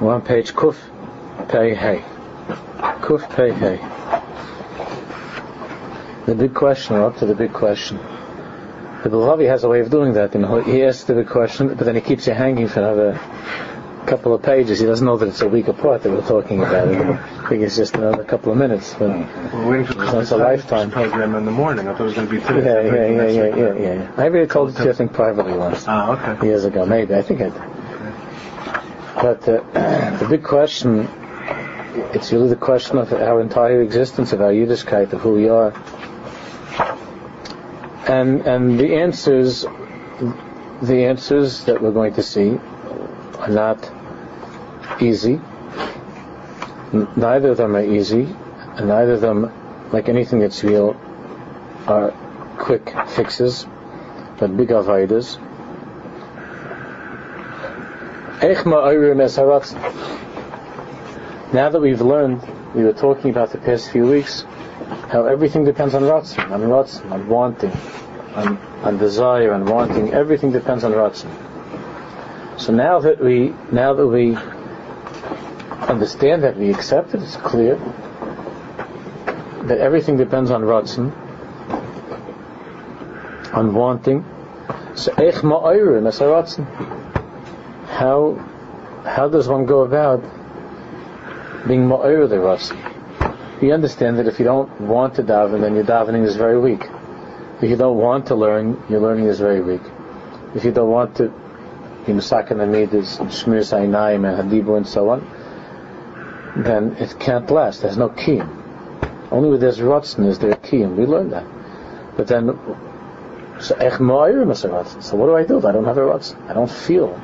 We're on page Kuf Pei Hei. Kuf Pei Hei. The big question, or up to the big question. The Balavi has a way of doing that. He asks the big question, but then he keeps you hanging for another couple of pages. He doesn't know that it's a week apart that we're talking about it. I think it's just another couple of minutes. We're waiting for the lifetime program in the morning. I thought it was going to be today. Yeah. I really told it to you, I think, privately once. Ah, okay. Years ago, maybe. I think I did. But the big question, it's really the question of our entire existence, of our Yiddishkeit, of who we are. And the answers that we're going to see are not easy. Neither of them are easy, and neither of them, like anything that's real, are quick fixes, but big avaidas. Now that we've learned, we were talking about the past few weeks, how everything depends on Ratsan, on wanting, on desire, on wanting. Everything depends on Ratsan. So now that we understand that, we accept it, it's clear that everything depends on Ratsan, on wanting. So Eich Ma'ayrim as Ratsan. How does one go about being ma'or the Ratsan? You understand that if you don't want to daven, then your davening is very weak. If you don't want to learn, your learning is very weak. If you don't want to be misaken amidas, shmir sainayim, and hadibu, and so on, then it can't last. There's no kiyum. Only when there's Ratsan is there a kiyum. We learn that. But then, so ech ma'or is a Ratsan. So what do I do if I don't have a Ratsan? I don't feel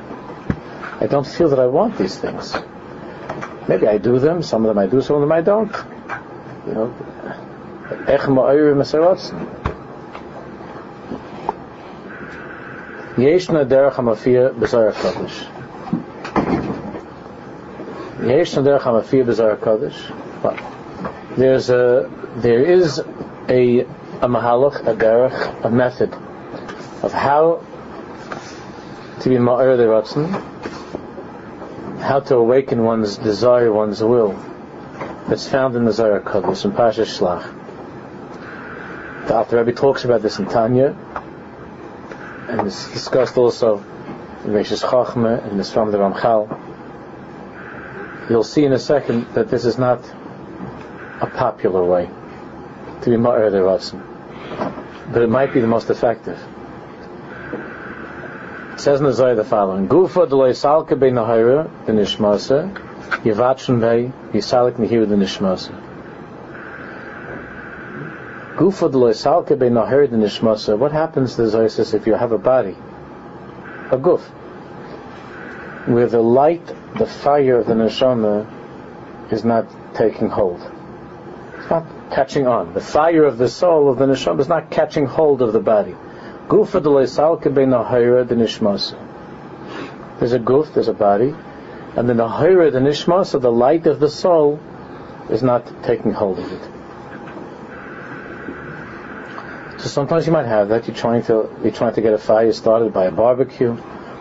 that I want these things. Maybe I do them, some of them I do, some of them I don't. You know, Ech Ma'ayrim as Ratsan. Yeshna Derech HaMafia B'Zohar Kodesh. Yeshna Derech HaMafia B'Zohar Kodesh. There is a mahalach, a derech, a method of how to be Ma'ayr the Ratsan, how to awaken one's desire, one's will, that's found in the Zohar Kodesh, in Pasha Shlach. The Alter Rebbe talks about this in Tanya, and it's discussed also in Rishus Chochma and it's from the Ramchal. You'll see in a second that this is not a popular way to be ma'or the Ratsan, but it might be the most effective. It says in the Zohar the following: Gufa d'lo yisalke bei nahira the nishmasa, yivatshun bei yisalik nahira the nishmasa. Gufa d'lo yisalke bei nahira the nishmasa. What happens, the Zohar says, if you have a body, a guf, where the light, the fire of the neshama is not taking hold? It's not catching on. The fire of the soul of the neshama is not catching hold of the body. There's a guf, there's a body, and the nahira, the nishmasa, the light of the soul, is not taking hold of it. So sometimes you might have that. You're trying to get a fire started by a barbecue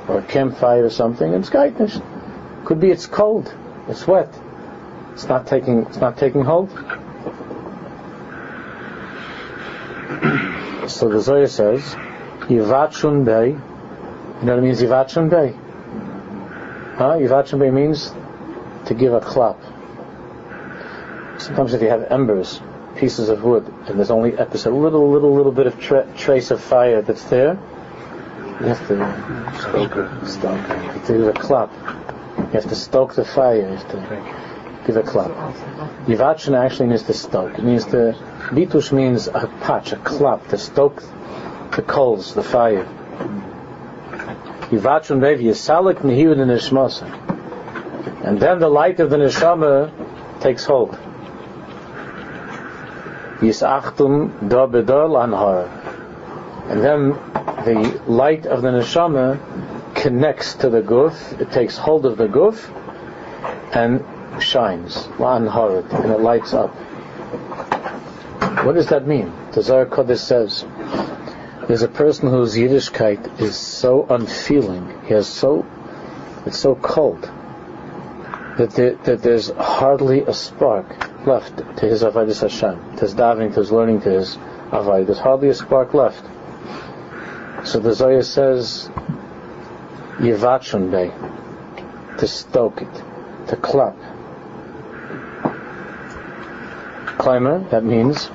or a campfire or something, and it's gaitnish. Could be it's cold, it's wet, it's not taking hold. So the Zohar says, Yivatshun Bey. You know what it means, Yivatshun Bey? Yivatshun Bey means to give a klap. Sometimes if you have embers, pieces of wood, and there's only a little bit of trace of fire that's there, you have to stoke. You have to give a klap. You have to stoke the fire. You have to give a klap. Yivatshun actually means to stoke. It means to... Bitush means a patch, a klap, to stoke the coals, the fire. Yivatshun Bev Yisalik Nehir the Nishmasa. And then the light of the Neshama takes hold. Yisachtum Da Bedol Anhar. And then the light of the Neshama connects to the guf, it takes hold of the guf, and shines. Anhar, and it lights up. What does that mean? The Zohar Kodesh says there's a person whose Yiddishkeit is so unfeeling, it's so cold, that there's hardly a spark left to his Avodas Hashem, to his davening, to his learning, to his Avodah. There's hardly a spark left. So the Zohar says, Yivachon Bey, to stoke it, to clap. Climber, that means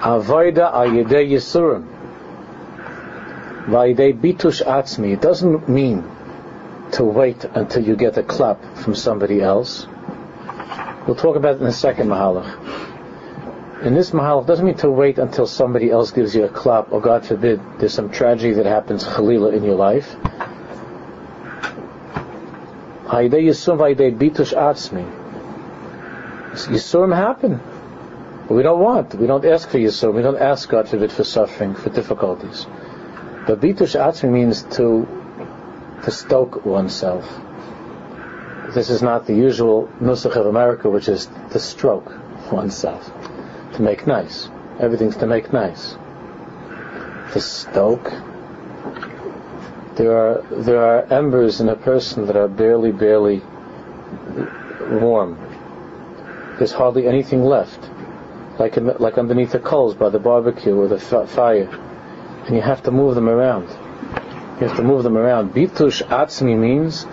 Avodah al Yedei Yissurim Vayidei Bitush Atzmi. It doesn't mean to wait until you get a clap from somebody else. We'll talk about it in a second Mahalach. In this Mahalach, it doesn't mean to wait until somebody else gives you a clap, or God forbid, there's some tragedy that happens, Chalila, in your life. Hayidei Yisurim Vayidei Bitush Atzmi. Yisurim happen. But we don't want. We don't ask for Yisurim. We don't ask God forbid for suffering, for difficulties. But Bitush Atzmi means to stoke oneself. This is not the usual nusach of America, which is to stroke oneself, to make nice. Everything's to make nice. To stoke. There are embers in a person that are barely warm. There's hardly anything left, like underneath the coals by the barbecue or the fire, and you have to move them around. You have to move them around. Bitush Atzmi means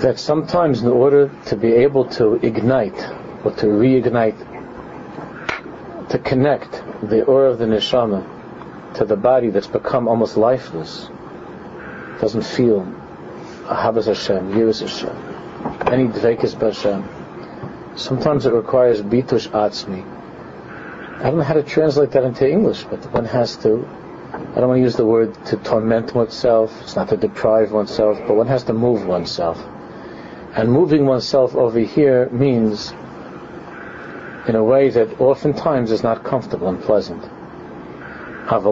that sometimes in order to be able to ignite or to reignite, to connect the aura of the Nishama to the body that's become almost lifeless, doesn't feel Ahavas Hashem, Yiras Hashem, any dvekiz Bashem. Sometimes it requires Bitush Atzmi. I don't know how to translate that into English, but one has to. I don't want to use the word to torment oneself. It's not to deprive oneself, but one has to move oneself. And moving oneself over here means in a way that oftentimes is not comfortable and pleasant. In the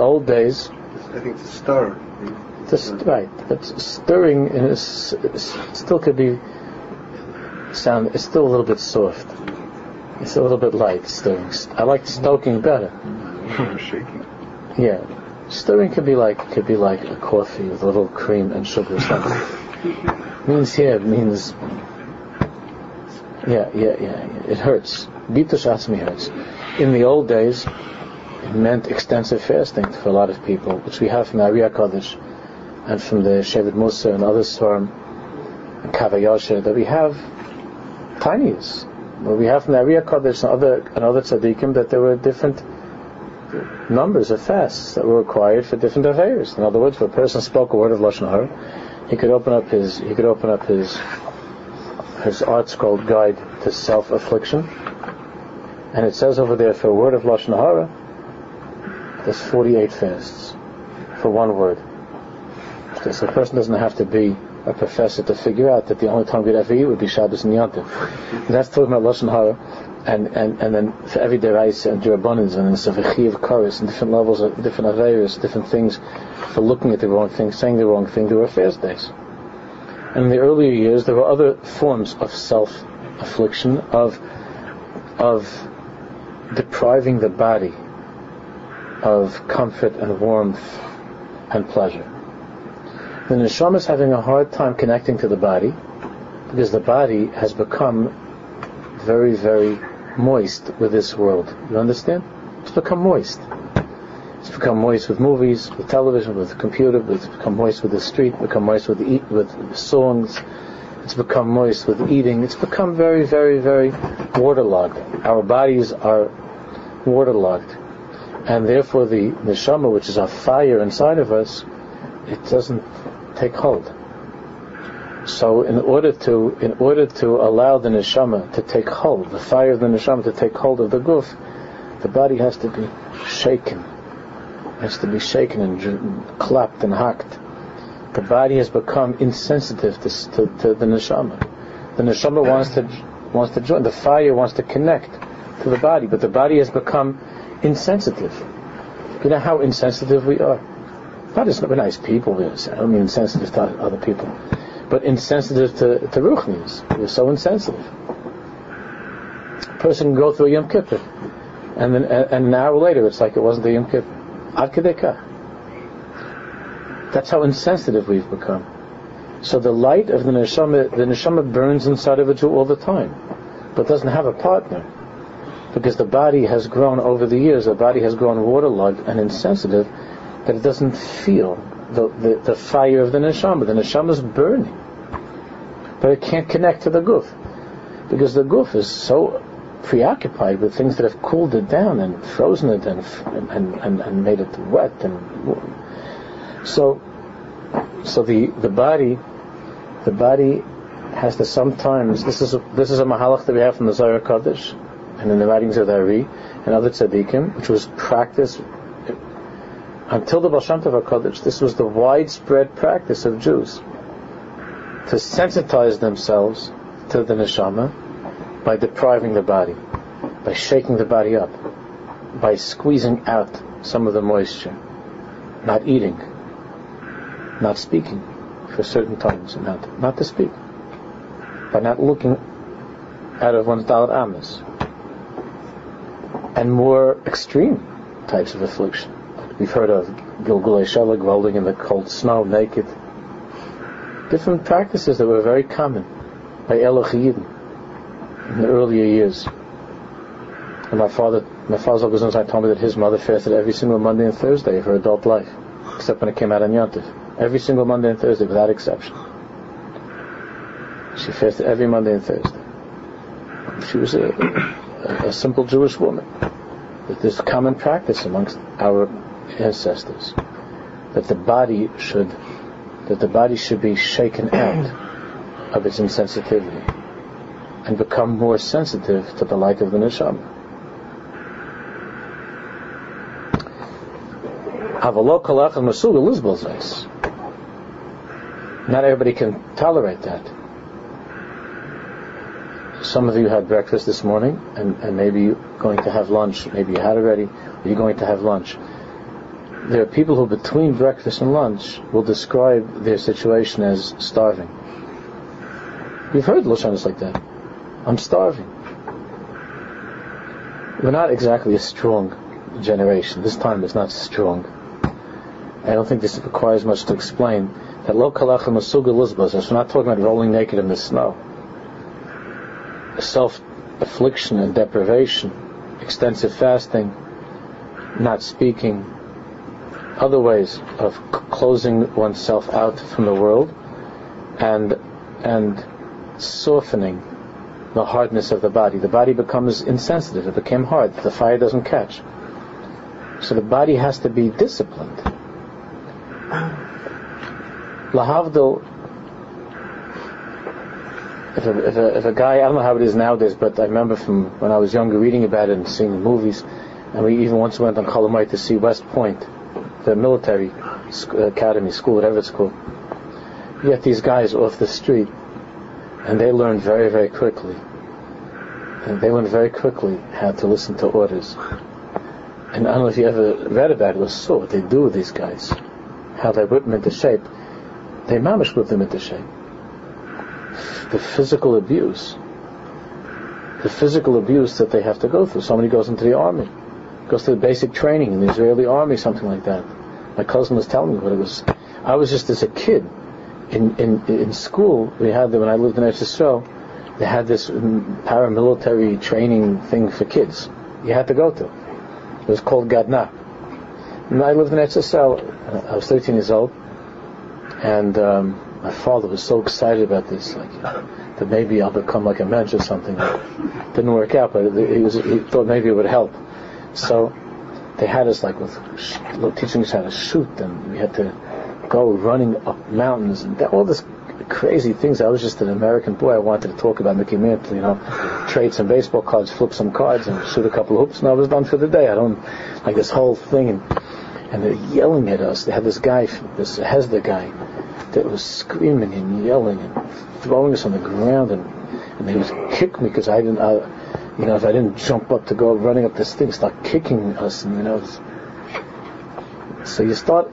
old days, I think to stir. Right, but stirring still could be sound. It's still a little bit soft. It's a little bit light stirring. I like stoking better. Shaking. Yeah, stirring could be like a coffee with a little cream and sugar or something. means yeah. It hurts. Bitush Atzmi hurts. In the old days, it meant extensive fasting for a lot of people, which we have from the Zohar Kodesh and from the Shevet Musa and others from Kavayasha that we have tinies. Well, we have from the Zohar Kodesh and other tzaddikim that there were different numbers of fasts that were required for different affairs. In other words, if a person spoke a word of lashon hara, he could open up his art scroll guide to self affliction, and it says over there for a word of lashon hara, there's 48 fasts for one word. So the person doesn't have to be a professor to figure out that the only time we'd ever eat would be Shabbos and Yom Kippur. That's talking about lashon hara. And then for every deraisa and durabonins and sevachi of chorus and different levels of different aveiros, different things for looking at the wrong thing, saying the wrong thing, there were fast days. And in the earlier years there were other forms of self affliction, of depriving the body of comfort and warmth and pleasure. The neshama is having a hard time connecting to the body because the body has become very, very moist with this world. You understand? It's become moist. It's become moist with movies, with television, with the computer. It's become moist with the street. Become moist with songs. It's become moist with eating. It's become very, very, very waterlogged. Our bodies are waterlogged, and therefore the neshama, which is our fire inside of us, it doesn't take hold. So in order to allow the neshama to take hold, the fire of the neshama to take hold of the guf, the body has to be shaken. It has to be shaken and clapped and hacked. The body has become insensitive to the neshama. The neshama wants to join. The fire wants to connect to the body, but the body has become insensitive. You know how insensitive we are? Not just we're nice people. I don't mean insensitive to other people, but insensitive to Ruchnis. We're so insensitive. A person can go through a Yom Kippur and an hour later it's like it wasn't the Yom Kippur. Ad Kedei Kach. That's how insensitive we've become. So the light of the neshama burns inside of a Jew all the time, but doesn't have a partner, because the body has grown over the years. The body has grown waterlogged and insensitive, that it doesn't feel the fire of the neshama. The neshama is burning, but it can't connect to the guf, because the guf is so preoccupied with things that have cooled it down and frozen it and made it wet and warm. So the body has to sometimes. This is a mahalach that we have from the Zohar Kodesh and in the writings of the Ari and other tzaddikim, which was practiced until the Baal Shem Tov HaKodesh. This was the widespread practice of Jews, to sensitize themselves to the neshama by depriving the body, by shaking the body up, by squeezing out some of the moisture, not eating, not speaking for certain times, not to speak, by not looking out of one's dalat amas, and more extreme types of affliction. We've heard of Gilgulei Shelag, rolling in the cold snow naked, different practices that were very common by Elohim in the earlier years. And my father was inside, told me that his mother fasted every single Monday and Thursday of her adult life, except when it came out on Yom Tov. Every single Monday and Thursday, without exception. She fasted every Monday and Thursday. She was a simple Jewish woman. That there's common practice amongst our ancestors that the body should be shaken out of its insensitivity and become more sensitive to the light of the neshama. Not everybody can tolerate that. Some of you had breakfast this morning, and maybe you're going to have lunch. Maybe you had already, or you're going to have lunch. There are people who, between breakfast and lunch, will describe their situation as starving. You've heard lashonos like that. I'm starving. We're not exactly a strong generation. This time it's not strong. I don't think this requires much to explain. That lo kalach masuga lizbos. We're not talking about rolling naked in the snow. Self-affliction and deprivation, extensive fasting, not speaking, other ways of closing oneself out from the world, and softening the hardness of the body. The body becomes insensitive. It became hard. The fire doesn't catch. So the body has to be disciplined. Lahavdil. If a guy, I don't know how it is nowadays, but I remember from when I was younger reading about it and seeing the movies, and we even once went on Cholomite to see West Point, the military academy, school, whatever it's called. You get these guys off the street, and they learn very, very quickly. And they learn very quickly how to listen to orders. And I don't know if you ever read about it or saw what they do with these guys, how they whip them into shape. They mamish whip them into shape. The physical abuse that they have to go through. Somebody goes into the army, goes through the basic training in the Israeli army, something like that. My cousin was telling me what it was. I was just as a kid in school. We had them when I lived in Eretz Yisrael. They had this paramilitary training thing for kids. You had to go to. It was called Gadna. When I lived in Eretz Yisrael, I was 13 years old, and. My father was so excited about this, like, that maybe I'll become like a mensch or something. It didn't work out, but he thought maybe it would help. So they had us like with teaching us how to shoot, and we had to go running up mountains and all this crazy things. I was just an American boy. I wanted to talk about Mickey Mantle, trade some baseball cards, flip some cards, and shoot a couple of hoops, and I was done for the day. I don't like this whole thing, and they're yelling at us. They had this guy, this Hesda guy, that was screaming and yelling and throwing us on the ground, and they would kick me because I didn't, if I didn't jump up to go running up this thing, start kicking us, So you start,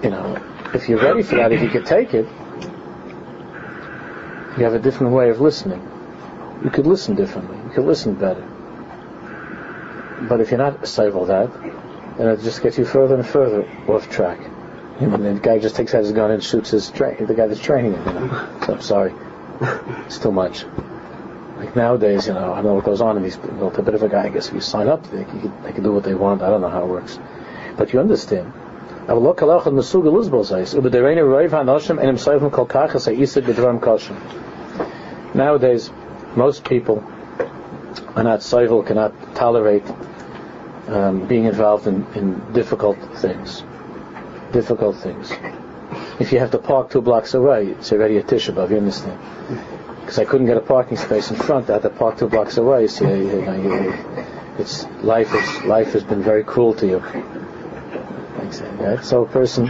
if you're ready for that, if you could take it, you have a different way of listening. You could listen differently. You could listen better. But if you're not able to that, then it just gets you further and further off track. And the guy just takes out his gun and shoots his the guy that's training him. You know? So I'm sorry, it's too much. Like nowadays, you know, I don't know what goes on in these military, but if a guy, I guess, if you sign up, they can do what they want. I don't know how it works, but you understand. Nowadays, most people are not soivel, cannot tolerate being involved in difficult things. If you have to park 2 blocks away, it's already a Tisha B'Av, you understand? Because I couldn't get a parking space in front, I had to park 2 blocks away, so life has been very cruel to you. Right? So a person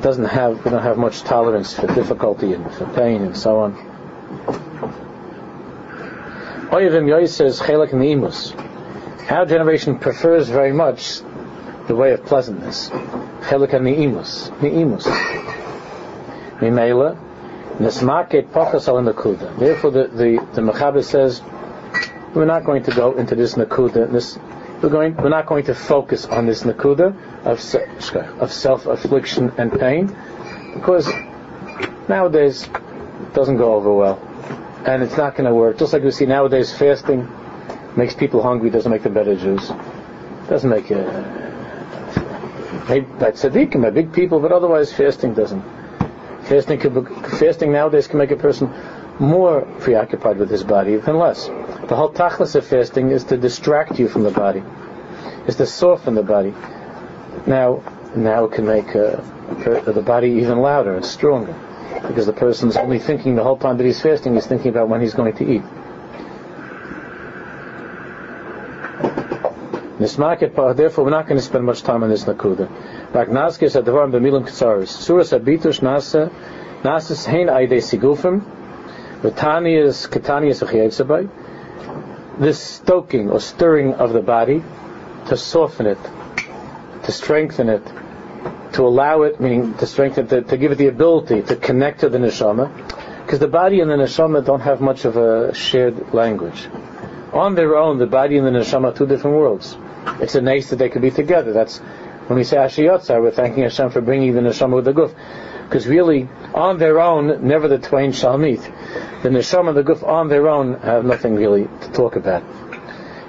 doesn't have much tolerance for difficulty and for pain and so on. Oyevim Yoy says Chelak mi'imus. Our generation prefers very much the way of pleasantness. Chelak mi'imus. Mimela nismaket pachas al nakuda. Therefore, the Mechaber says we're not going to go into this nakuda. We're not going to focus on this nakuda of self-affliction and pain, because nowadays it doesn't go over well, and it's not going to work. Just like we see nowadays, fasting makes people hungry, doesn't make them better Jews, doesn't make like tzaddikim are big people, but otherwise fasting doesn't. Fasting nowadays can make a person more preoccupied with his body than less. The whole tachlis of fasting is to distract you from the body, is to soften the body. Now it can make the body even louder and stronger, because the person's only thinking the whole time that he's fasting, he's thinking about when he's going to eat. Therefore, we're not going to spend much time on this nakuda. This stoking or stirring of the body to soften it, to strengthen it, to allow it, meaning to strengthen it, to give it the ability to connect to the neshama, because the body and the neshama don't have much of a shared language. On their own, the body and the neshama are 2 different worlds. It's a nice that they could be together. That's when we say Ashiyotzar, we're thanking Hashem for bringing the neshama with the guf, because really, on their own, never the twain shall meet. The neshama and the guf on their own have nothing really to talk about.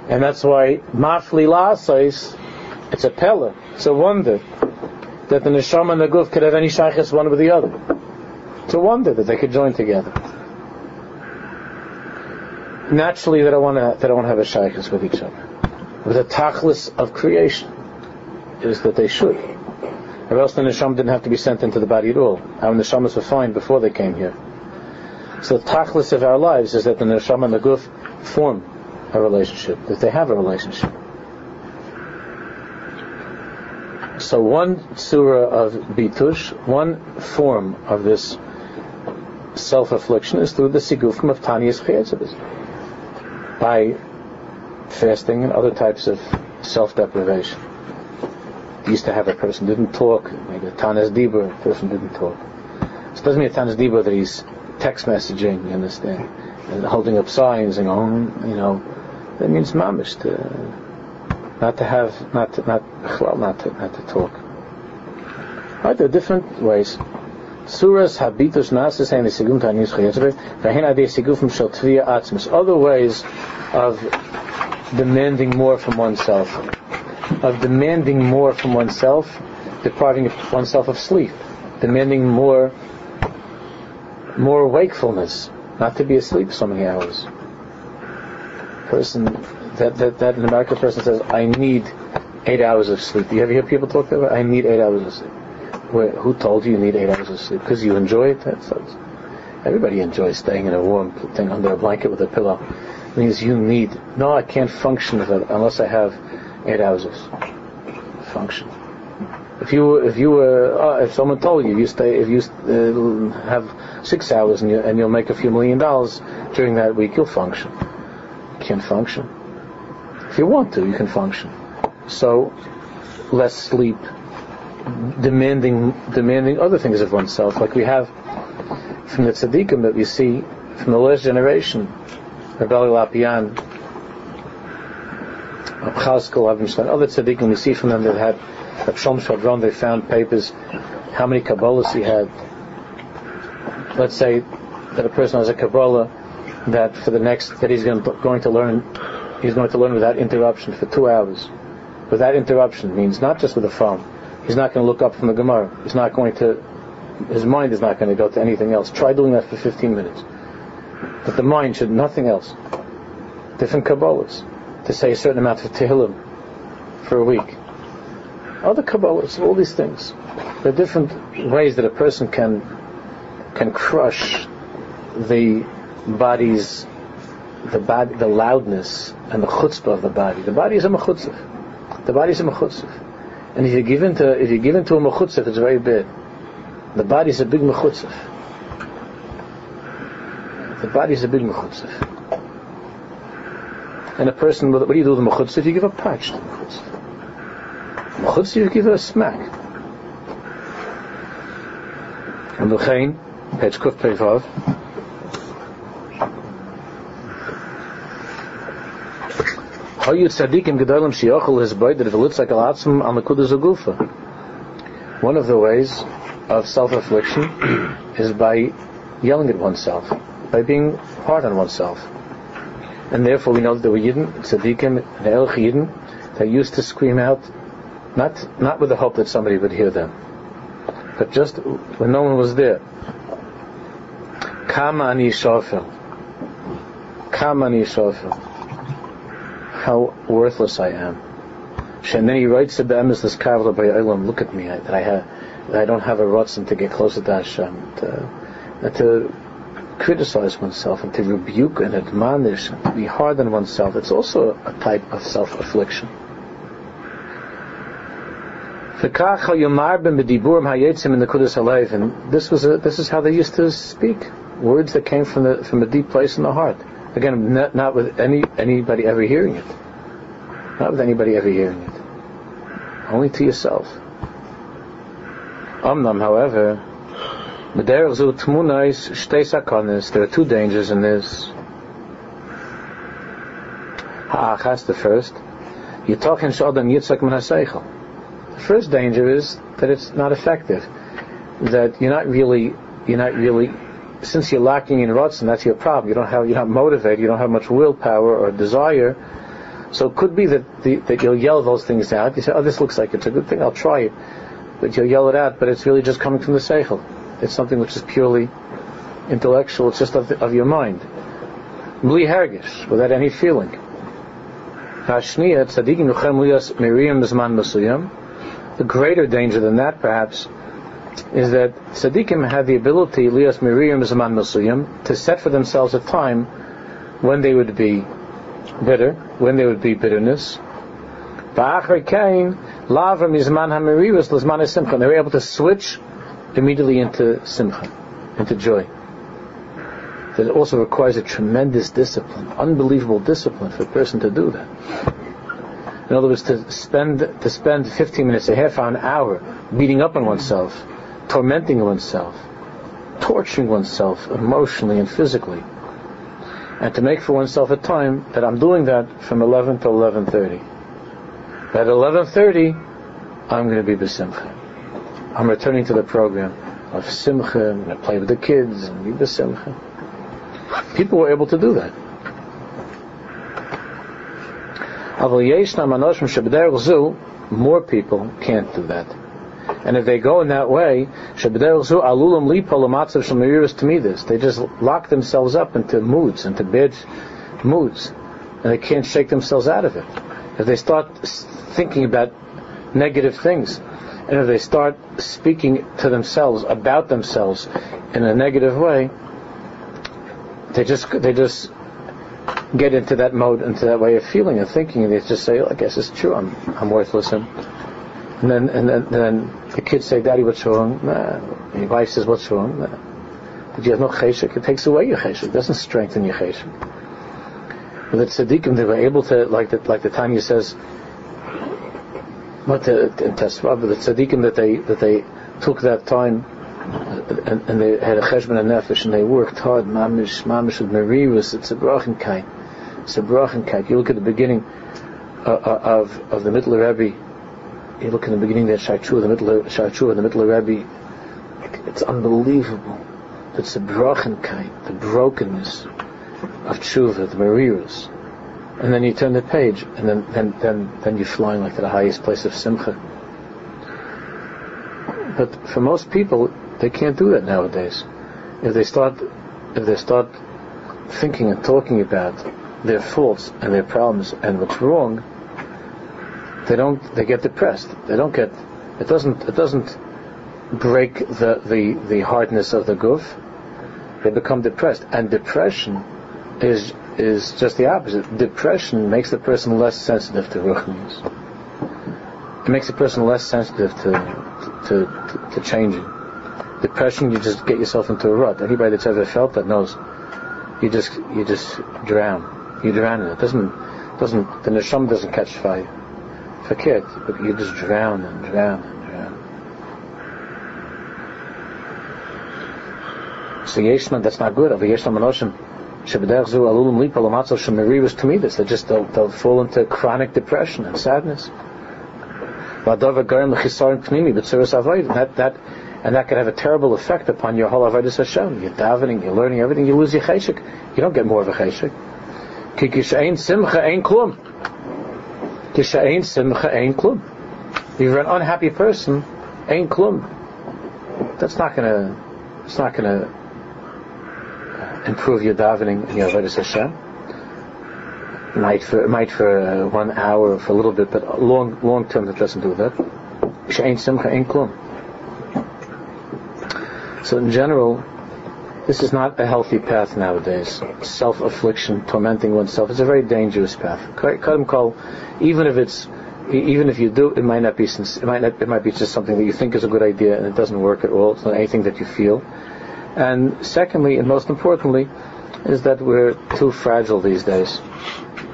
And that's why mafli la'asais, it's a pella, it's a wonder that the neshama and the guf could have any shaykhis one with the other. It's a wonder that they could join together. Naturally, they don't want to have a shaykhis with each other. With the tachlis of creation is that they should, or else the neshama didn't have to be sent into the body at all. Our neshamas were fine before they came here. So the tachlis of our lives is that the neshama and the guf form a relationship, that they have a relationship. So one surah of bitush, one form of this self-affliction, is through the sigufim of Tanya's chayetzavis, by fasting and other types of self-deprivation. We used to have a person didn't talk, maybe a Tanasdiba person didn't talk. So it doesn't mean a Tanasdiba that he's text messaging, you understand, and holding up signs and going, you know, that means mamish, not to talk. Right, there are different ways. Suras habitus nasis and the sigum tanius chayetzev v'hen adei sigufim shel tviyah atzmos. Other ways of demanding more from oneself, depriving oneself of sleep, demanding more wakefulness, not to be asleep so many hours. Person that an American person says, "I need 8 hours of sleep." Do you ever hear people talk about? I need 8 hours of sleep. Who told you need 8 hours of sleep? Because you enjoy it. Everybody enjoys staying in a warm thing under a blanket with a pillow. It means you need. No, I can't function unless I have 8 hours of function. If someone told you if you have 6 hours and you'll make a few million dollars during that week, you'll function. You can't function. If you want to, you can function. So less sleep, demanding other things of oneself, like we have from the tzaddikim that we see from the last generation, other tzaddikim we see from them that had they found papers how many kabbalahs he had. Let's say that a person has a kabbalah that for the next that he's going to learn without interruption for 2 hours. Without interruption means not just with a phone. He's not going to look up from the Gemara. He's not going to. His mind is not going to go to anything else. Try doing that for 15 minutes. But the mind should nothing else. Different kabbalahs to say a certain amount of tehillim for a week. Other kabbalahs, all these things. There are different ways that a person can crush the body's the loudness and the chutzpah of the body. The body is a mechutzef. And if you give in to a mechutzef, it's very bad. The body is a big mechutzef. And a person, what do you do with a mechutzef? You give a patch to the mechutzef. Mechutzef, you give a smack. And the chain, page kuf peivav. Hoyu tzaddikim gedolim sheyochel his boy that v'litzak al atzim al nakuda zagufa. One of the ways of self-affliction is by yelling at oneself, by being hard on oneself. And therefore we know that there were Yidden, Tzaddikim, and Elch Yidden that used to scream out, not with the hope that somebody would hear them, but just when no one was there. Kama ani shofel. How worthless I am. And then he writes about this kavla by Eilam, look at me, that I don't have a Ratsan to get closer to Hashem, to criticize oneself and to rebuke and admonish and to be hard on oneself. It's also a type of self-affliction. And this is how they used to speak, words that came from a deep place in the heart. Again, not with anybody ever hearing it. Only to yourself. However, there are 2 dangers in this. Ha'achas, the first. The first danger is that it's not effective. That you're not really, since you're lacking in Ratsan, that's your problem. You're not motivated, you don't have much willpower or desire. So it could be that you'll yell those things out. You say, oh, this looks like it's a good thing, I'll try it. But you'll yell it out, but it's really just coming from the seichel. It's something which is purely intellectual. It's just of your mind. Bli hergish, without any feeling. Hashniya tzaddikim luchem Liyas Miriam Mizman Masuyam. The greater danger than that, perhaps, is that tzaddikim had the ability Liyas Miriam Mizman Masuyam to set for themselves a time when they would be bitter, when there would be bitterness. Brachen kain. They were able to switch immediately into simcha, into joy. That also requires a tremendous discipline, unbelievable discipline for a person to do that. In other words, to spend 15 minutes, a half hour, an hour, beating up on oneself, tormenting oneself, torturing oneself emotionally and physically, and to make for oneself a time that I'm doing that from 11 to 11:30. At 11:30, I'm going to be b'simcha. I'm returning to the program of simcha. I'm going to play with the kids and be b'simcha. People were able to do that. More people can't do that. And if they go in that way, they just lock themselves up into moods, into bad moods, and they can't shake themselves out of it. If they start thinking about negative things, and if they start speaking to themselves about themselves in a negative way, they just get into that mode, into that way of feeling and thinking, and they just say, oh, I guess it's true, I'm worthless. And then the kids say, Daddy, what's wrong? Nah. And your wife says, what's wrong? Nah. But you have no cheshek. It takes away your cheshek. It doesn't strengthen your cheshek. With the tzaddikim, they were able to, like the Tanya says, but in Teshuvah, the tzaddikim that they took that time and they had a cheshbon and nefesh and they worked hard, mamish with merirus. It's a brachen kain. You look at the beginning of the middle Rebbe You look in the beginning there, Shar Tshuva, the middle Rebbe. It's unbelievable. It's the brachen kain, the brokenness of Tshuva, the merirus. And then you turn the page, and then you're flying like to the highest place of simcha. But for most people, they can't do that nowadays. If they start thinking and talking about their faults and their problems and what's wrong, they get depressed. It doesn't break the hardness of the guf. They become depressed. And depression is just the opposite. Depression makes the person less sensitive to ruchnius. It makes the person less sensitive to changing. Depression, you just get yourself into a rut. Anybody that's ever felt that knows you just drown. You drown in it. The neshama doesn't catch fire. Forget, but you just drown and drown and drown. So Yeshman, that's not good. Over Yeshman Oshim, Shebederzu Alulum Lipa Lamatzo Shemirius Tumidas. They'll fall into chronic depression and sadness. Vadova Goyim Lechisarim Pnimi, but Tzuras Avoid, and that could have a terrible effect upon your whole Avodas Hashem. You're davening, you're learning everything, you lose your cheshek. You don't get more of a cheshek. Kikish Ein Simcha Ein Klum. If you're an unhappy person, ain't klum. It's not gonna improve your davening in your Avodas Hashem. Might for 1 hour or for a little bit, but long term it doesn't do that. Ain't simcha, ain't klum. So in general, this is not a healthy path nowadays. Self-affliction, tormenting oneself, is a very dangerous path. Kadam kol, even if you do, it might not be it might be just something that you think is a good idea and it doesn't work at all. It's not anything that you feel. And secondly, and most importantly, is that we're too fragile these days.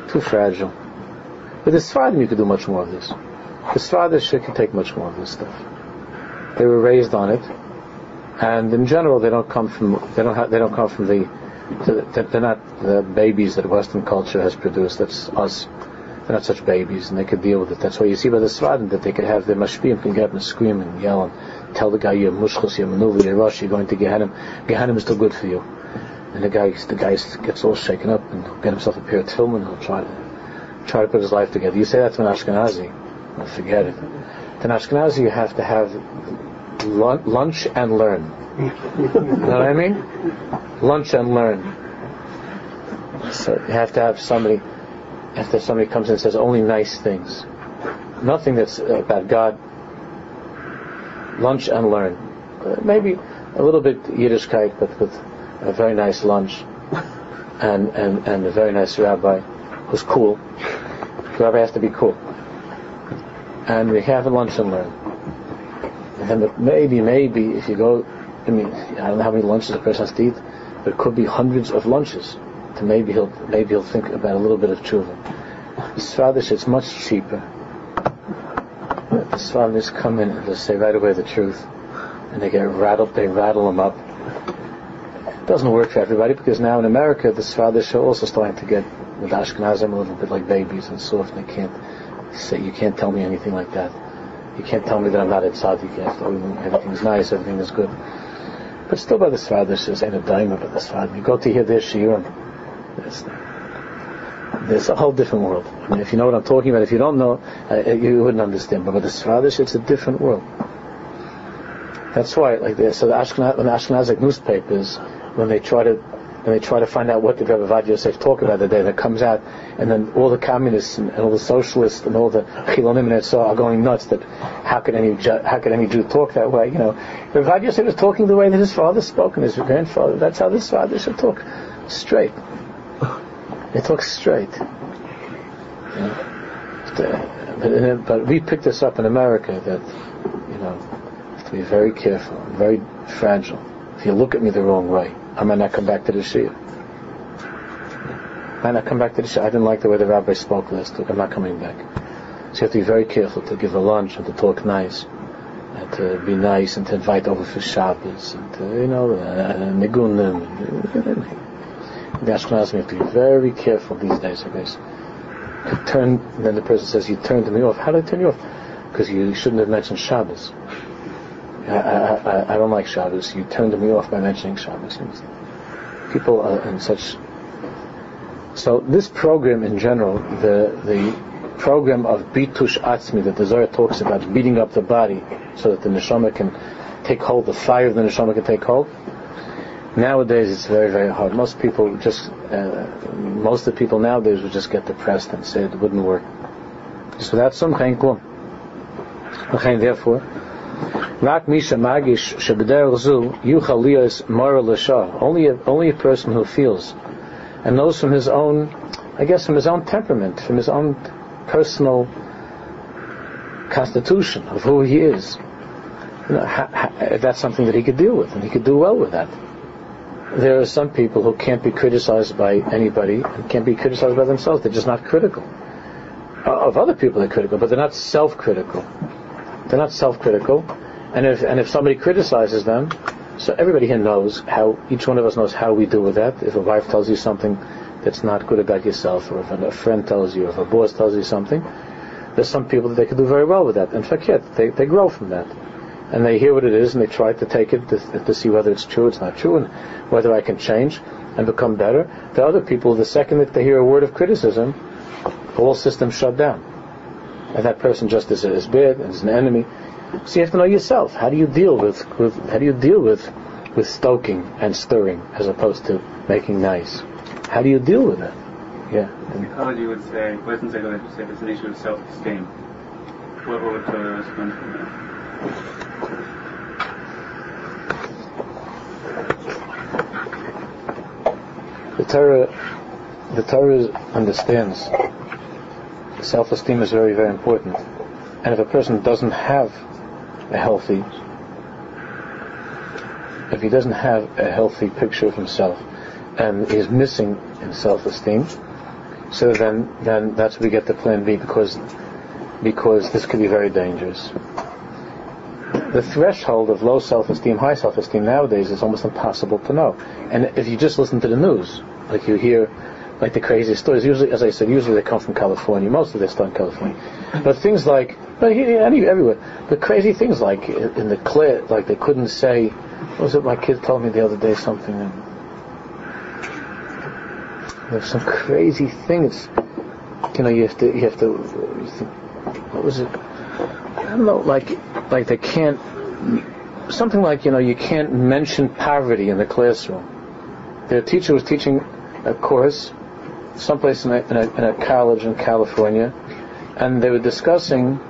Too fragile. With the Sfadim you could do much more of this. The Sfadim could take much more of this stuff. They were raised on it. And in general, they're not the babies that Western culture has produced. That's us. They're not such babies, and they could deal with it. That's why you see by the Sfadim that they could have their mashpiyim can get up and scream and yell and tell the guy, you're mushchus, you're manuva, you're rush, you're going to Gehenim. Gehenim is still good for you. And the guy gets all shaken up and he'll get himself a pair of tefillin and he'll try to put his life together. You say that to an Ashkenazi, forget it. To an Ashkenazi, you have to have lunch and learn. You know what I mean? Lunch and learn. So you have to have somebody. After somebody comes in and says only nice things, nothing that's about God. Lunch and learn. Maybe a little bit Yiddishkeit, but with a very nice lunch and a very nice rabbi who's cool. The rabbi has to be cool. And we have a lunch and learn. And maybe if you go, I don't know how many lunches a person has to eat, but it could be hundreds of lunches. And maybe he'll think about a little bit of Teshuvah. The Sfadish, it's much cheaper. The Sfadish come in and just say right away the truth, and they get rattled. They rattle them up. It doesn't work for everybody because now in America the Sfadish are also starting to get with Ashkenazim a little bit like babies and soft, and they can't say you can't tell me anything like that. You can't tell me that I'm not a tzaddik. Everything's nice, everything is good. But still, by the Sfadish, there's ain't a dime about the Sfadish. You go to hear their shiurim. There's a whole different world. I mean, if you know what I'm talking about, if you don't know, you wouldn't understand. But with the Sfadish, it's a different world. That's why, like this. So the Ashkenazic newspapers, when they try to find out what the Rebbe Vadi Yosef talk about the day, that comes out, and then all the communists and all the socialists and all the Chilonim and so are going nuts. That how could any Jew talk that way? You know, Rebbe Vadi Yosef was talking the way that his father spoke and his grandfather. That's how the Sfadish should talk, straight. They talk straight. Yeah. But we picked this up in America that, you have to be very careful, very fragile. If you look at me the wrong way, I might not come back to the shiur. I didn't like the way the rabbi spoke last week. I'm not coming back. So you have to be very careful to give a lunch and to talk nice and to be nice and to invite over for Shabbos and to, nigunim. The Ashkenazim have to be very careful these days, I guess. Then the person says, you turned me off. How did I turn you off? because you shouldn't have mentioned Shabbos. I don't like Shabbos. You turned me off by mentioning Shabbos. People are in such... So this program in general, the program of bitush atzmi that the Zohar talks about, beating up the body so that the neshama can take hold, the fire of the neshama can take hold, nowadays it's very, very hard. Most people just most of the people nowadays would just get depressed and say it wouldn't work. So that's some chayin klum. Therefore, only a person who feels and knows from his own, I guess from his own temperament, from his own personal constitution of who he is, you know, that's something that he could deal with, and he could do well with that. There are some people who can't be criticized by anybody and can't be criticized by themselves. They're just not critical of other people. They're critical, but they're not self-critical. They're not self-critical, and if somebody criticizes them, so everybody here knows how, each one of us knows how we deal with that. If a wife tells you something that's not good about yourself, or if a friend tells you, or if a boss tells you something, there's some people that they can do very well with that, and they grow from that, and they hear what it is and they try to take it to see whether it's true, it's not true, and whether I can change and become better. The other people, the second that they hear a word of criticism, the whole system shut down, and that person just is bad and is an enemy. So you have to know yourself. How do you deal with stoking and stirring as opposed to making nice? How do you deal with it? Yeah. Psychology would say, Western psychology would say, it's an issue of self-esteem. What would respond to that? The Torah understands self-esteem is very, very important. And if a person doesn't have a healthy picture of himself, and is missing in self-esteem, so then that's where we get the plan B, because this could be very dangerous. The threshold of low self-esteem, high self-esteem nowadays is almost impossible to know. And if you just listen to the news, like you hear, like the craziest stories, usually, as I said, usually they come from California, most of they're still in California, but things like, everywhere, but crazy things like in the clear, like they couldn't say, what was it my kid told me the other day, something, and there's some crazy things, you know. You have to. What was it? I don't know. Like they can't. Something like, you know, you can't mention poverty in the classroom. Their teacher was teaching a course someplace in a college in California, and they were discussing.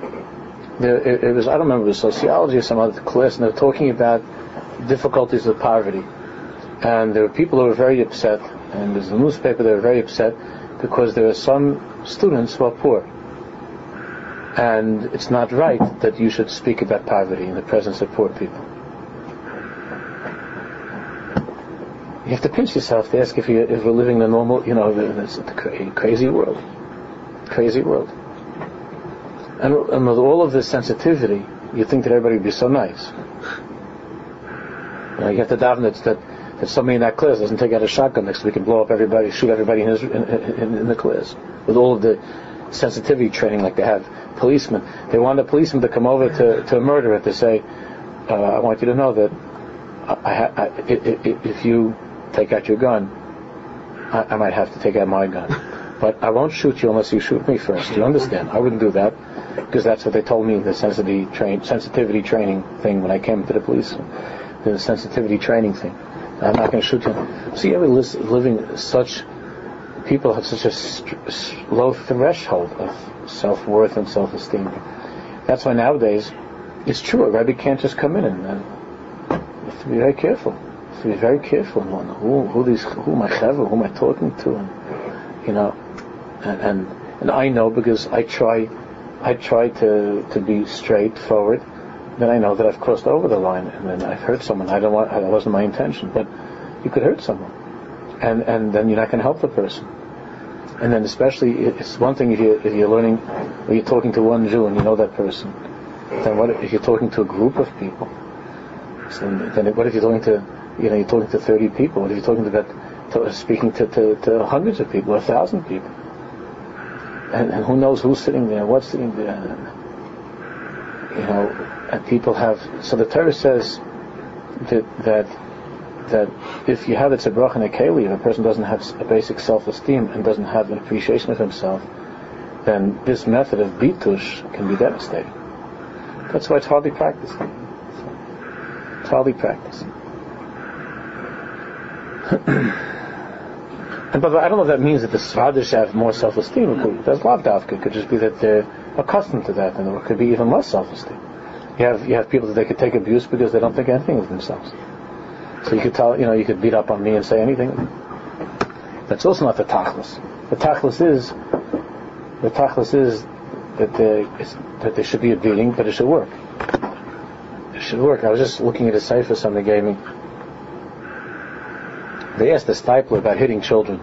It was I don't remember, it was sociology or some other class, and they were talking about difficulties with poverty, and there were people who were very upset. And there's a newspaper, they were very upset because there are some students who are poor, and it's not right that you should speak about poverty in the presence of poor people. You have to pinch yourself to ask if we're living in a normal, you know, the crazy world. And with all of this sensitivity, you think that everybody would be so nice. You have to daven that somebody in that class doesn't take out a shotgun next week and blow up everybody, shoot everybody in the class. With all of the sensitivity training like they have, policemen, they want a policeman to come over to a murderer to say, I want you to know that if you take out your gun, I might have to take out my gun. But I won't shoot you unless you shoot me first. You understand? I wouldn't do that, because that's what they told me in the sensitivity training thing when I came to the police. The sensitivity training thing. I'm not going to shoot you. See, every living such people have such a low threshold of self-worth and self-esteem. That's why nowadays it's true. A Rebbe can't just come in, and you have to be very careful. You have to be very careful. And who am I chaver? Who am I talking to? And, you know, and I know, because I try to be straightforward. Then I know that I've crossed over the line, and then I've hurt someone. That wasn't my intention, but you could hurt someone, and then you're not going to help the person. And then especially, it's one thing if you're learning, or you're talking to one Jew and you know that person. Then what if you're talking to a group of people? So then what if you're talking to, you know, you're talking to 30 people? What if you're talking speaking to hundreds of people, 1,000 people? And who knows who's sitting there, what's sitting there? and people have. So the Torah says that if you have a tzibroch and a keli, if a person doesn't have a basic self-esteem and doesn't have an appreciation of himself, then this method of bitush can be devastating. That's why it's hardly practiced. It's hardly practiced. And by the way, I don't know if that means that the Svardish have more self-esteem. There's a lot of davka. It could just be that they're accustomed to that, and it could be even less self-esteem. You have people that they could take abuse because they don't think anything of themselves. So you could tell, you could beat up on me and say anything. That's also not the tachlis. The tachlis is that there should be a beating, but it should work. It should work. I was just looking at a cipher somebody gave me. They asked the stipler about hitting children.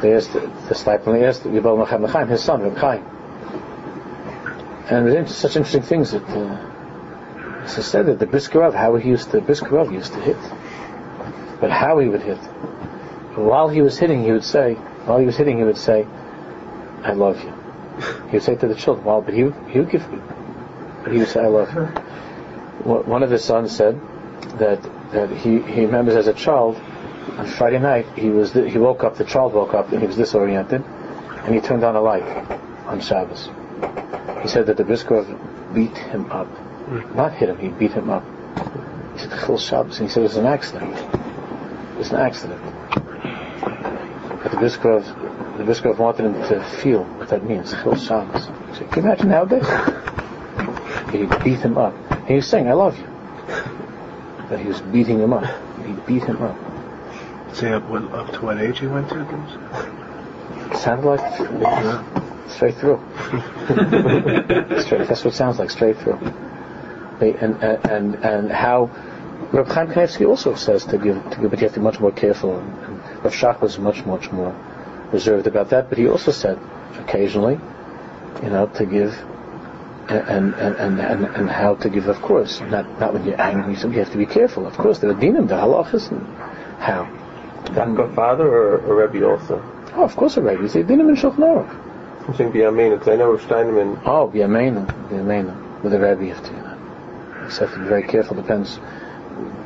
They asked the stipler, they asked his son, Reb Chaim. And there's such interesting things that it said that the brisker Rav, how he used to hit, but how he would hit. But while he was hitting, he would say, "I love you." He would say to the children, but he would say, "I love you." One of his sons said that he remembers as a child. On Friday night, he woke up. The child woke up, and he was disoriented, and he turned on a light on Shabbos. He said that the brisker beat him up, not hit him. He beat him up. He said Chil Shabbos, and he said it was an accident. But the brisker wanted him to feel what that means. Chil Shabbos. He said, can you imagine nowadays? He beat him up. And he was saying, "I love you." That he was beating him up. He beat him up. Say up to what age he went to? It sounded like straight through. That's what it sounds like, straight through. And how Reb Chaim Kanievsky also says to give, but you have to be much more careful. And Rav Shach was much, much more reserved about that. But he also said occasionally, to give and how to give. Of course, not when you're angry. So you have to be careful. Of course, there are dinim, the halachas, and how. That father or a Rebbe also? Oh, of course a Rebbe. You say Dinim in Shulchan I'm saying B'Yameinu, because I know Rav Steinemann. Oh, B'Yameinu. With a Rebbe you have to, So you have to be very careful, depends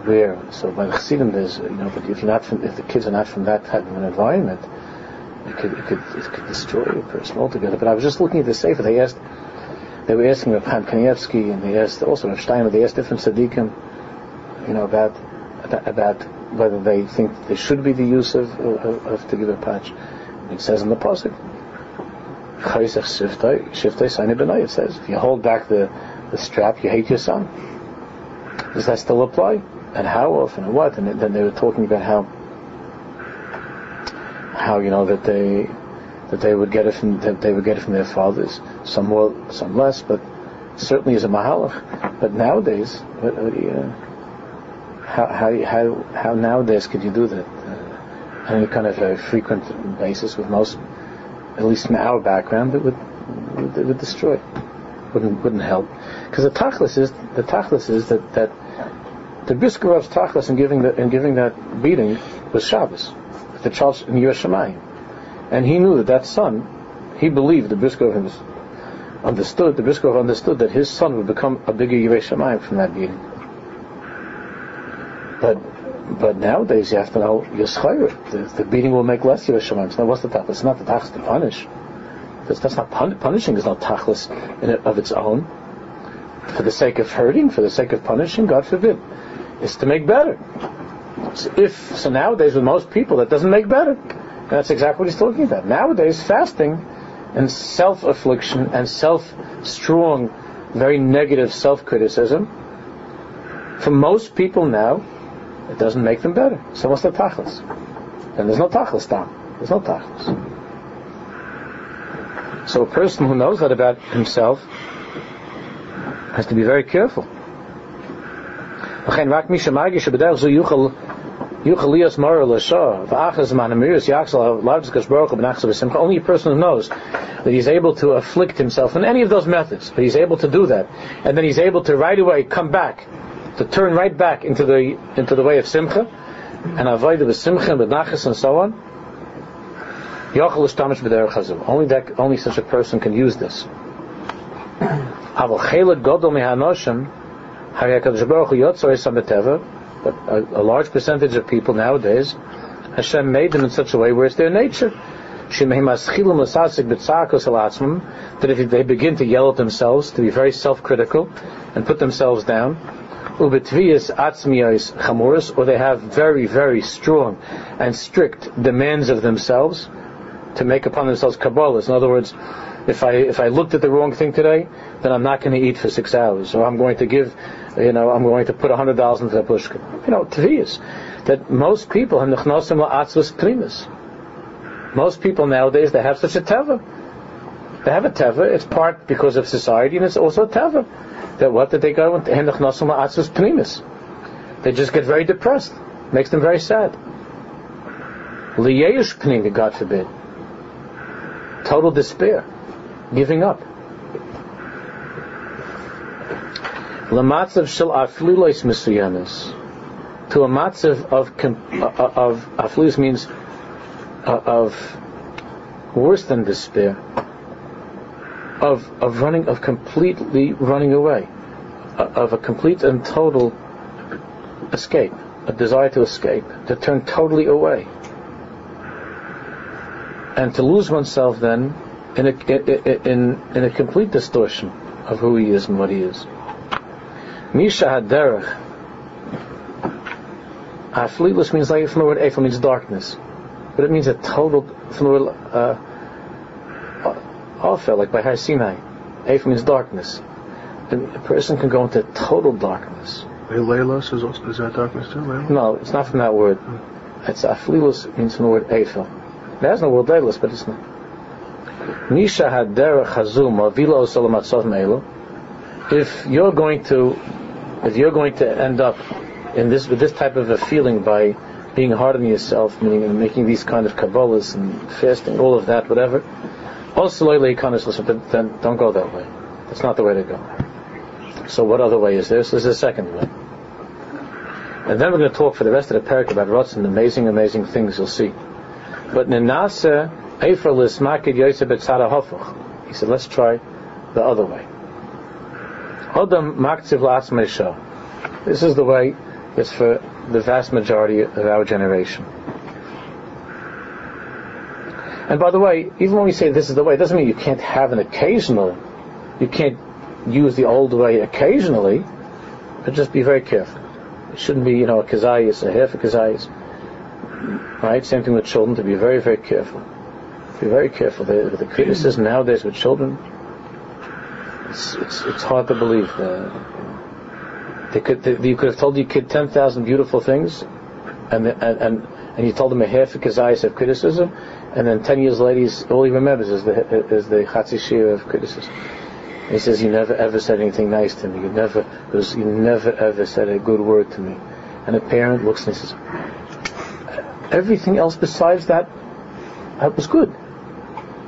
where. So by the Chassidim there's, but if the kids are not from that type of an environment, it could destroy a person altogether. But I was just looking at the Sefer, they were asking Rav Chaim Kanievsky, and they asked also Rav Steinemann, they asked different tzaddikim, about whether they think there should be the use of to give a patch. It says in the pasuk, it says, if you hold back the strap, you hate your son. Does that still apply? And how often, and what? And then they were talking about how that they would get it from their fathers, some more, some less, but certainly is a mahalach. But nowadays, how nowadays could you do that on any kind of a frequent basis? With most, at least in our background, it would destroy, wouldn't help. Because the tachlis is that the brisker Rav's tachlis in giving that beating was Shabbos, the child in Yiras Hashem, and he knew that son, he believed the brisker Rav understood that his son would become a bigger Yiras Hashem from that beating. But nowadays you have to know your schayr. The beating will make less Yiras Hashem. Now what's the tachlis? It's not the tachlis to punish. That's not punishing. Is not tachlis in it of its own. For the sake of hurting, for the sake of punishing, God forbid. It's to make better. So nowadays with most people that doesn't make better. And that's exactly what he's talking about. Nowadays fasting and self-affliction and strong, very negative self-criticism, for most people now, it doesn't make them better. So what's the tachlis? And there's no tachlis, Tom. There's no tachlis. So a person who knows that about himself has to be very careful. Only a person who knows that he's able to afflict himself in any of those methods, but he's able to do that, and then he's able to right away come back, to turn right back into the way of simcha and avoid with simcha and with nachas and so on. Only such a person can use this. But a large percentage of people nowadays, Hashem made them in such a way where it's their nature, that if they begin to yell at themselves, to be very self-critical and put themselves down, or they have very, very strong and strict demands of themselves to make upon themselves kabbalahs. In other words, if I looked at the wrong thing today, then I'm not going to eat for 6 hours, or I'm going to give, I'm going to put $100 into the pushka. Tviyas. That most people have nechnosim la'atzvus primus. Most people nowadays, they have such a teva. They have a teva. It's part because of society, and it's also a teva. That they go and nechnosim la'atzvus primus. They just get very depressed. Makes them very sad. Liyesh pnimi, God forbid. Total despair. Giving up. L'matzav shel aflilos mesuyamis. To a matzav of aflilos means of worse than despair. Of running, of completely running away. Of a complete and total escape. A desire to escape. To turn totally away. And to lose oneself then in a complete distortion of who he is and what he is. Misha haderech. Aflilos means, like from the word afil, means darkness, but it means a total, from the word afil, like by Har Sinai, afil means darkness. And a person can go into total darkness. Leilos is that darkness too? Leilos? No, it's not from that word. It's aflilos means from the word afil. There's no word leilos, but it's not. If you're going to end up in this, with this type of a feeling, by being hard on yourself, meaning making these kind of kabbalahs and fasting, all of that, whatever, then don't go that way. That's not the way to go. So what other way is there? So this is the second way. And then we're going to talk for the rest of the parak about Ratsan, amazing things you'll see. But Nenase he said, let's try the other way. This is the way it's for the vast majority of our generation. And by the way, even when we say this is the way, it doesn't mean you can't have you can't use the old way occasionally, but just be very careful. It shouldn't be, a kazayas, a half a kazayas. Right? Same thing with children, to be very, very careful. Be very careful. The criticism nowadays with children, it's hard to believe. You could have told your kid 10,000 beautiful things, and you told him a half a kazayas of criticism, and then 10 years later, all he remembers is the chatzishir of criticism. He says, "You never ever said anything nice to me. You never ever said a good word to me." And a parent looks and he says, "Everything else besides that was good.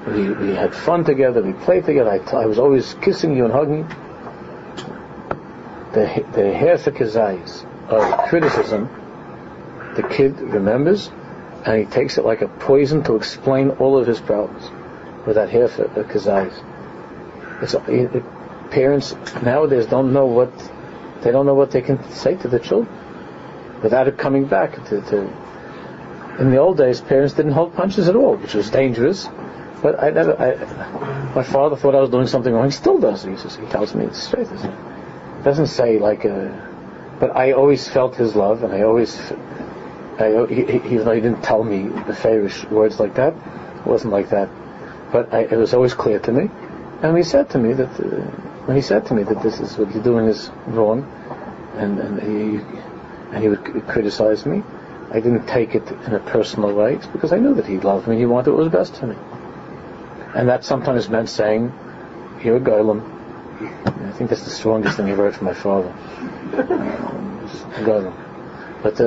We had fun together, we played together, I was always kissing you and hugging you." The cheshek kazayis of criticism, the kid remembers, and he takes it like a poison to explain all of his problems with that cheshek kazayis. Parents nowadays don't know what they can say to the children without it coming back to. In the old days, parents didn't hold punches at all, which was dangerous. But my father thought I was doing something wrong. He still does. He tells me it's straight. Doesn't say but I always felt his love, and even though he didn't tell me the fairish words like that, it wasn't like that. But it was always clear to me. And when he said to me that this is what you're doing is wrong, and he would criticize me, I didn't take it in a personal way. It's because I knew that he loved me and he wanted what was best for me. And that sometimes meant saying, "You're a golem." I think that's the strongest thing I've heard from my father. Golem. But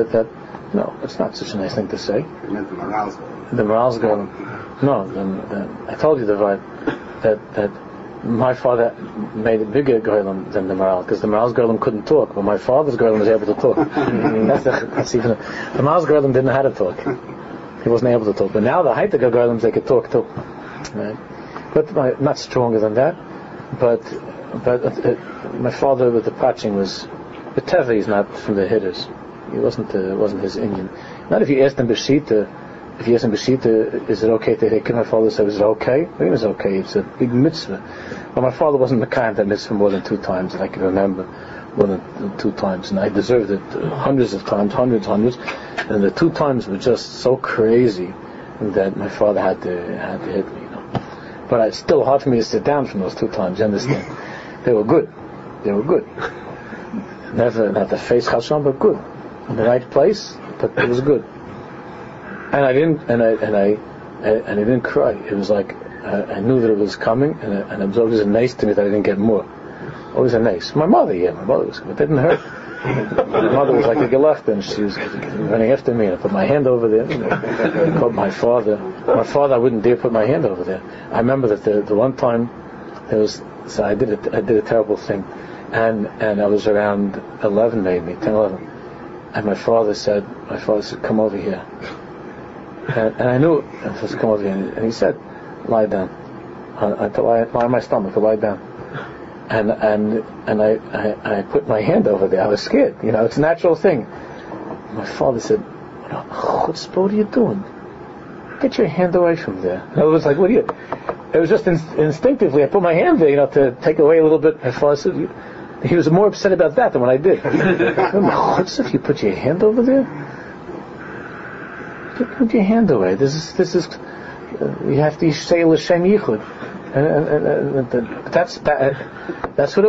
it's not such a nice thing to say. It meant the morale's golem. The morale's golem. No, I told you the vibe that my father made a bigger golem than the morale, because the morale's golem couldn't talk, but my father's golem was able to talk. The morale's golem didn't know how to talk. He wasn't able to talk. But now the high-tech golems, they could talk too. Right? But not stronger than that. But my father with the patching was, the Tevi is not from the Hitters. It wasn't his Indian. Not if you asked him Beshita, is it okay to hit him? My father said, is it okay? It was okay, it's a big mitzvah. But my father wasn't the kind that mitzvah more than two times, and I can remember more than two times, and I deserved it hundreds of times, hundreds, and the two times were just so crazy that my father had to hit me. But it's still hard for me to sit down from those two times, you understand? They were good. Never had to face Hashem, but good. In the right place, but it was good. And I didn't cry. It was like I knew that it was coming, and it was always nice to me that I didn't get more. Always a nice. My mother was good. It didn't hurt. My mother was like a gelachta, and she was running after me, and I put my hand over there, and I called my father. My father, I wouldn't dare put my hand over there. I remember that the one time there was, so I did a terrible thing, and I was around 11 maybe, 10, 11, and my father said, come over here, and I knew, I was come over here, and he said, lie down, on my stomach, to lie down. And I put my hand over there. I was scared. You know, it's a natural thing. My father said, what are you doing? Get your hand away from there. And I was like, what are you? It was just instinctively. I put my hand there, you know, to take away a little bit. My father said, he was more upset about that than what I did. What's if you put your hand over there? Put your hand away. This is, you have to say l'shem yichud. And that's what it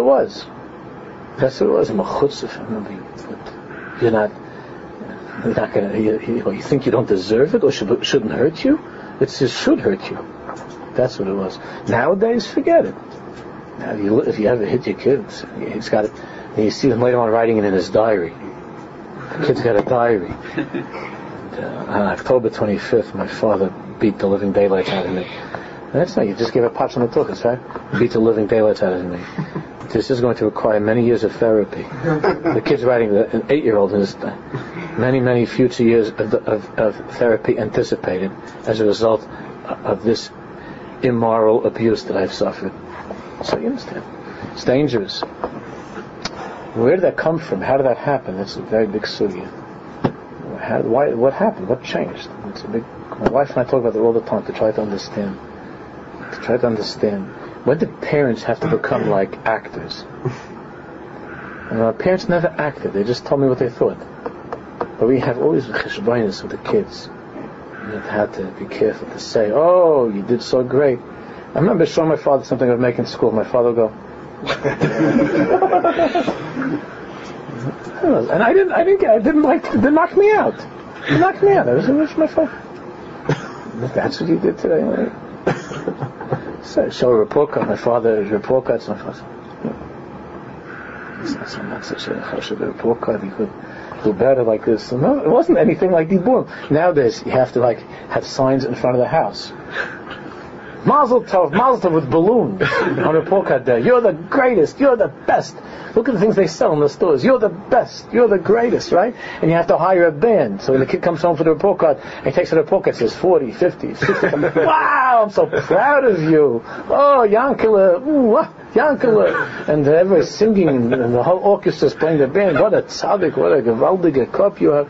was. That's what it was. Mechutzef. You're not gonna. You think you don't deserve it, or shouldn't hurt you. It just should hurt you. That's what it was. Nowadays, forget it. Now, if you ever hit your kids, he's got it. And you see them later on writing it in his diary. The kid's got a diary. On October 25th, my father beat the living daylight out of me. That's not, you just gave a patch on the tuchus, right? Beat the living daylights out of me. This is going to require many years of therapy. The kid's writing, an 8-year-old, is many future years of therapy anticipated as a result of this immoral abuse that I've suffered. So you understand, it's dangerous. Where did that come from? How did that happen? That's a very big sugya. Why? What happened? What changed? It's a big. My wife and I talk about it all the time to try to understand. When did parents have to become like actors? And our parents never acted, they just told me what they thought. But we have always cheshbainis with the kids. You had to be careful to say, oh, you did so great. I remember showing my father something I was making in school. My father would go, and I didn't knock me out. They knocked me out. I was my father. That's what you did today, right? So show a report card. My father's report cards. My father. It's not such a chashuk report card. He could do better like this. No, it wasn't anything like dibur. Nowadays you have to like have signs in front of the house. Mazel tov with balloon on a report card there. You're the greatest. You're the best. Look at the things they sell in the stores. You're the best. You're the greatest, right? And you have to hire a band. So when the kid comes home for the report card, he takes out a report card, says 40, 50, 60. Wow, I'm so proud of you. Oh, Yankele. Yankele. And everybody's singing, and the whole orchestra's playing the band. What a tzaddik, what a gewaldige cup you have.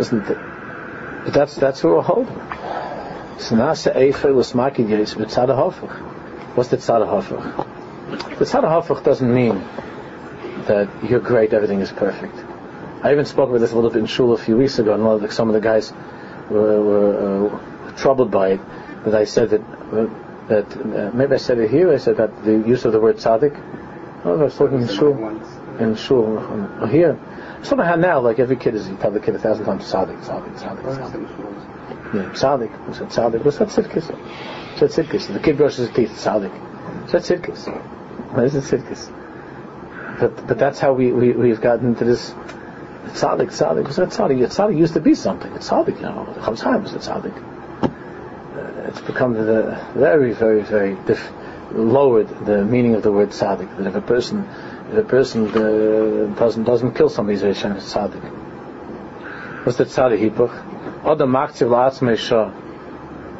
Isn't it? But that's where we're holding. What's the tzad hafach? The tzad hafach doesn't mean that you're great, everything is perfect. I even spoke about this a little bit in shul a few weeks ago, and some of the guys were troubled by it. That I said that maybe I said it here. I said that the use of the word tzaddik. I was talking in shul or here. Somehow now, like every kid you tell the kid 1,000 times tzaddik. Yeah, tzaddik. What's that tzaddik? What's that tzaddik? That's Sidkus. The kid brushes his teeth. Tzaddik. That's Sidkus. That isn't Sidkus. But that's how we've gotten into this tzaddik. Tzaddik used to be something. It's tzaddik now. It comes time. It's tzaddik. It's become the very, very, very lowered the meaning of the word tzaddik. That if a person doesn't kill somebody, he's a tzaddik. What's the tzaddik hipuch? Adam machziv la'atzmei shah.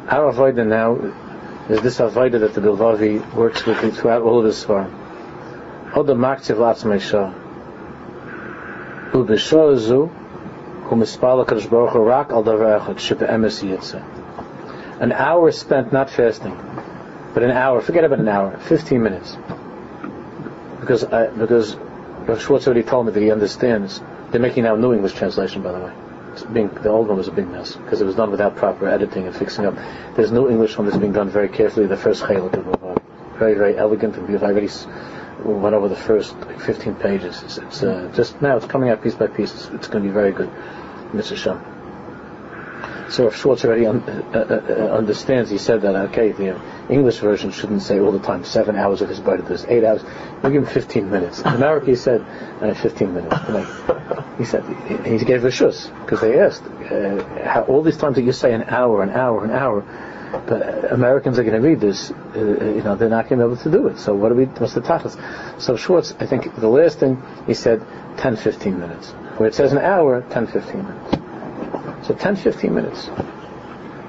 Our avodah now is this Avaida that the Bilvavi works with him throughout all of this far. Hold the Maktiv Latzmeisha. Ubishozu, whom is Palakash Baruch Rak al Davarachat, Shiba Embassy Yitzah. An hour spent not fasting, but an hour, forget about an hour, 15 minutes. Because Rav Schwartz already told me that he understands. They're making now a new English translation, by the way. The old one was a big mess because it was done without proper editing and fixing up. There's new English one that's being done very carefully. The first Chelak mi'imus, very, very elegant and beautiful. I already went over the first 15 pages. It's just now it's coming out piece by piece. It's going to be very good, Mr. Shem. So Rav Schwartz already understands. He said that okay, the English version shouldn't say all the time 7 hours of his bite at this, 8 hours. We give him 15 minutes. In America, he said 15 minutes. Like, he said he gave a shush because they asked how all these times that you say an hour. But Americans are going to read this, they're not going to be able to do it. So what's the tachlis? So Schwartz, I think the last thing he said 10-15 minutes. Where it says an hour, 10-15 minutes. So 10-15 minutes.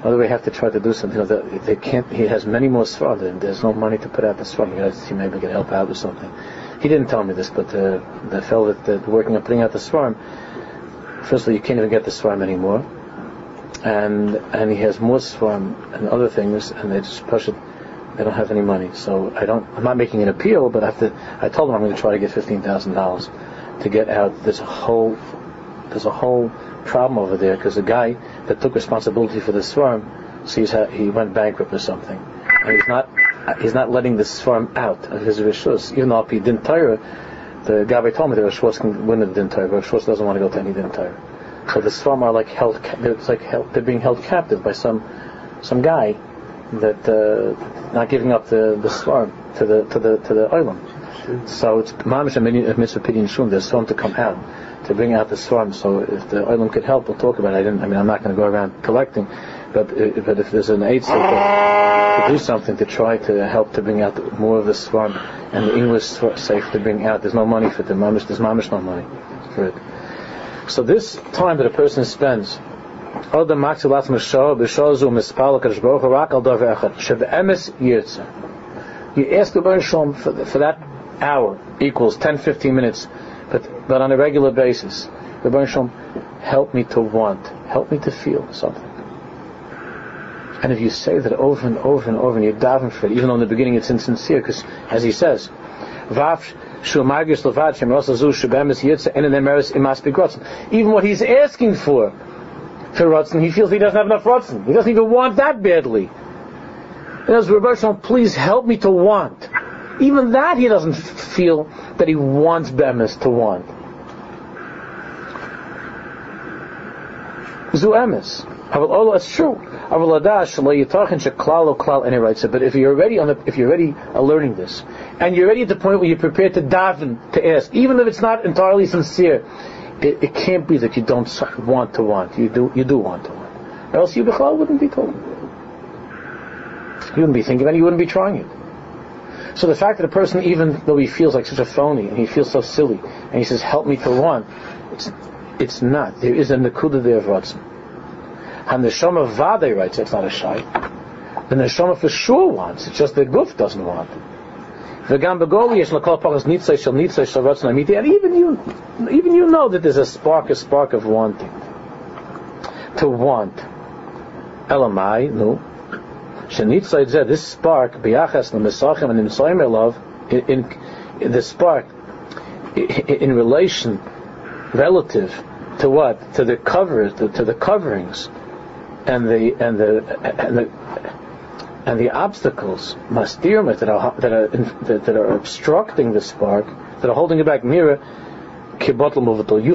Although we have to try to do something. They can't. He has many more svarim, and there's no money to put out the svarim. He maybe can help out with something. He didn't tell me this, but the fellow that's working on putting out the svarim. Firstly, you can't even get the svarim anymore, and he has more svarim and other things, and they just push it. They don't have any money, so I'm not making an appeal, but I told him I'm going to try to get $15,000 to get out this whole. There's a whole problem over there because the guy that took responsibility for the swarm sees how he went bankrupt or something, and he's not letting the swarm out of his rishus. Even though he didn't tire, the Gabi told me that Schwartz can win the didn't tire, but Schwartz doesn't want to go to any didn't tire. So the swarm are they're being held captive by some guy that not giving up the swarm to the oilam. So it's mamish a mitzvah pidyon shum. There's swarm to come out. To bring out the swarm, so if the oilam could help, we'll talk about it. I'm not going to go around collecting, but if there's an aid to do something to try to help to bring out more of the swarm, and the English safe to bring out, there's no money for it. There's mamish no money for it. So this time that a person spends, you ask the Baruch Shem for that hour equals 10-15 minutes. But on a regular basis, Rebbeinu Shalom, help me to feel something. And if you say that over and over and over, and you're davening for it, even though in the beginning it's insincere, because as he says, even what he's asking for Ratsan, he feels he doesn't have enough Ratsan. He doesn't even want that badly. And as Rebbeinu Shalom, please help me to want. Even that he doesn't feel that he wants Bemis to want. Zu Emes. It's true. And he writes it. But if you're already learning this, and you're already at the point where you're prepared to daven to ask, even if it's not entirely sincere, it can't be that you don't want to want. You do want to want. Or else you wouldn't be told. You wouldn't be thinking about it. You wouldn't be trying it. So the fact that a person, even though he feels like such a phony and he feels so silly, and he says, "Help me to want," it's not. There is a nakuda there of Ratsan. And the Nishama Vade writes, that's not a shy. The Nishama for sure wants. It's just the Guf doesn't want. And even you know that there's a spark of wanting. To want. Elamai, no. This spark, in relation, relative to what? To the covers, to the coverings, and the obstacles that are obstructing the spark, that are holding it back. You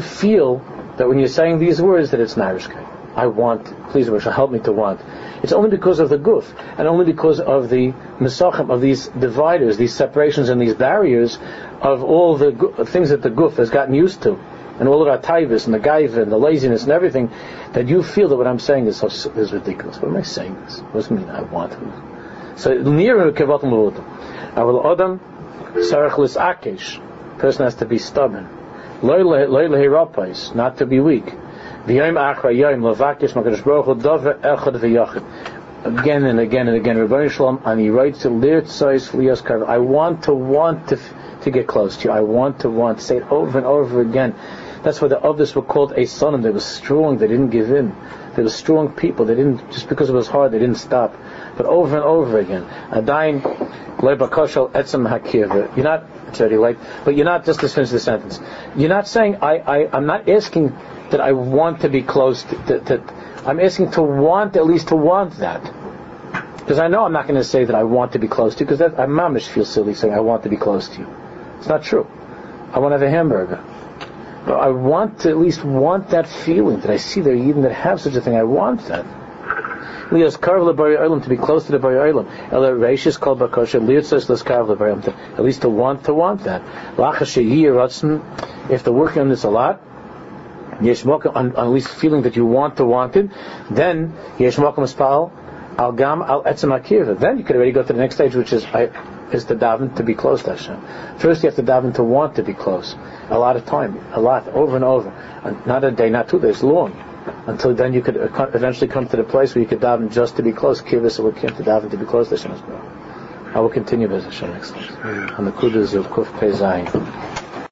feel that when you're saying these words that it's Yiddishkeit. I want, please, Rosh, help me to want. It's only because of the guf, and only because of the mesachim, of these dividers, these separations and these barriers of all the things that the guf has gotten used to, and all of our taivas and the gaiva and the laziness and everything, that you feel that what I'm saying is ridiculous. What am I saying this? What does it mean? I want it. So, near kevatim l'votum. I will odam sarach l'sakesh. Person has to be stubborn. Loy l'hirapais, not to be weak. V'yom achra yom levakish makadosh baruch hu davar echad v'yachid. again and again and again. Rebbeinu Shalom, and he writes, I want to get close to you. I want to say it over and over again. That's why the others were called a son, and they were strong. They didn't give in. They were strong people. They didn't, just because it was hard, they didn't stop. But over and over again. You're not, it's already late, but you're not, just to finish the sentence. You're not saying, I'm not asking that I want to be close to I'm asking to want, at least to want that. Because I know I'm not going to say that I want to be close to you, because I mamish feel silly saying I want to be close to you. It's not true. I want to have a hamburger. But I want to at least want that feeling that I see there even that have such a thing. I want that. Liyas karv lebari olam, to be close to the bari olam. Ela reishis kol bakosha liyutzos leskarv lebari olam, at least to want that. Lachasheyi Ratsan, if they're working on this a lot, yeshmokim, on at least feeling that you want to want it, then yeshmokim espal al gam al etzem akirva. Then you could already go to the next stage, which is to daven to be close to Hashem. First you have to daven to want to be close. A lot of time, a lot, over and over. And not a day, not 2 days, long. Until then you could eventually come to the place where you could daven just to be close. Kivus or Kim to daven to be close to Hashem as well. I will continue with Hashem next time. On the Kudas of Kuf Pei Zayin.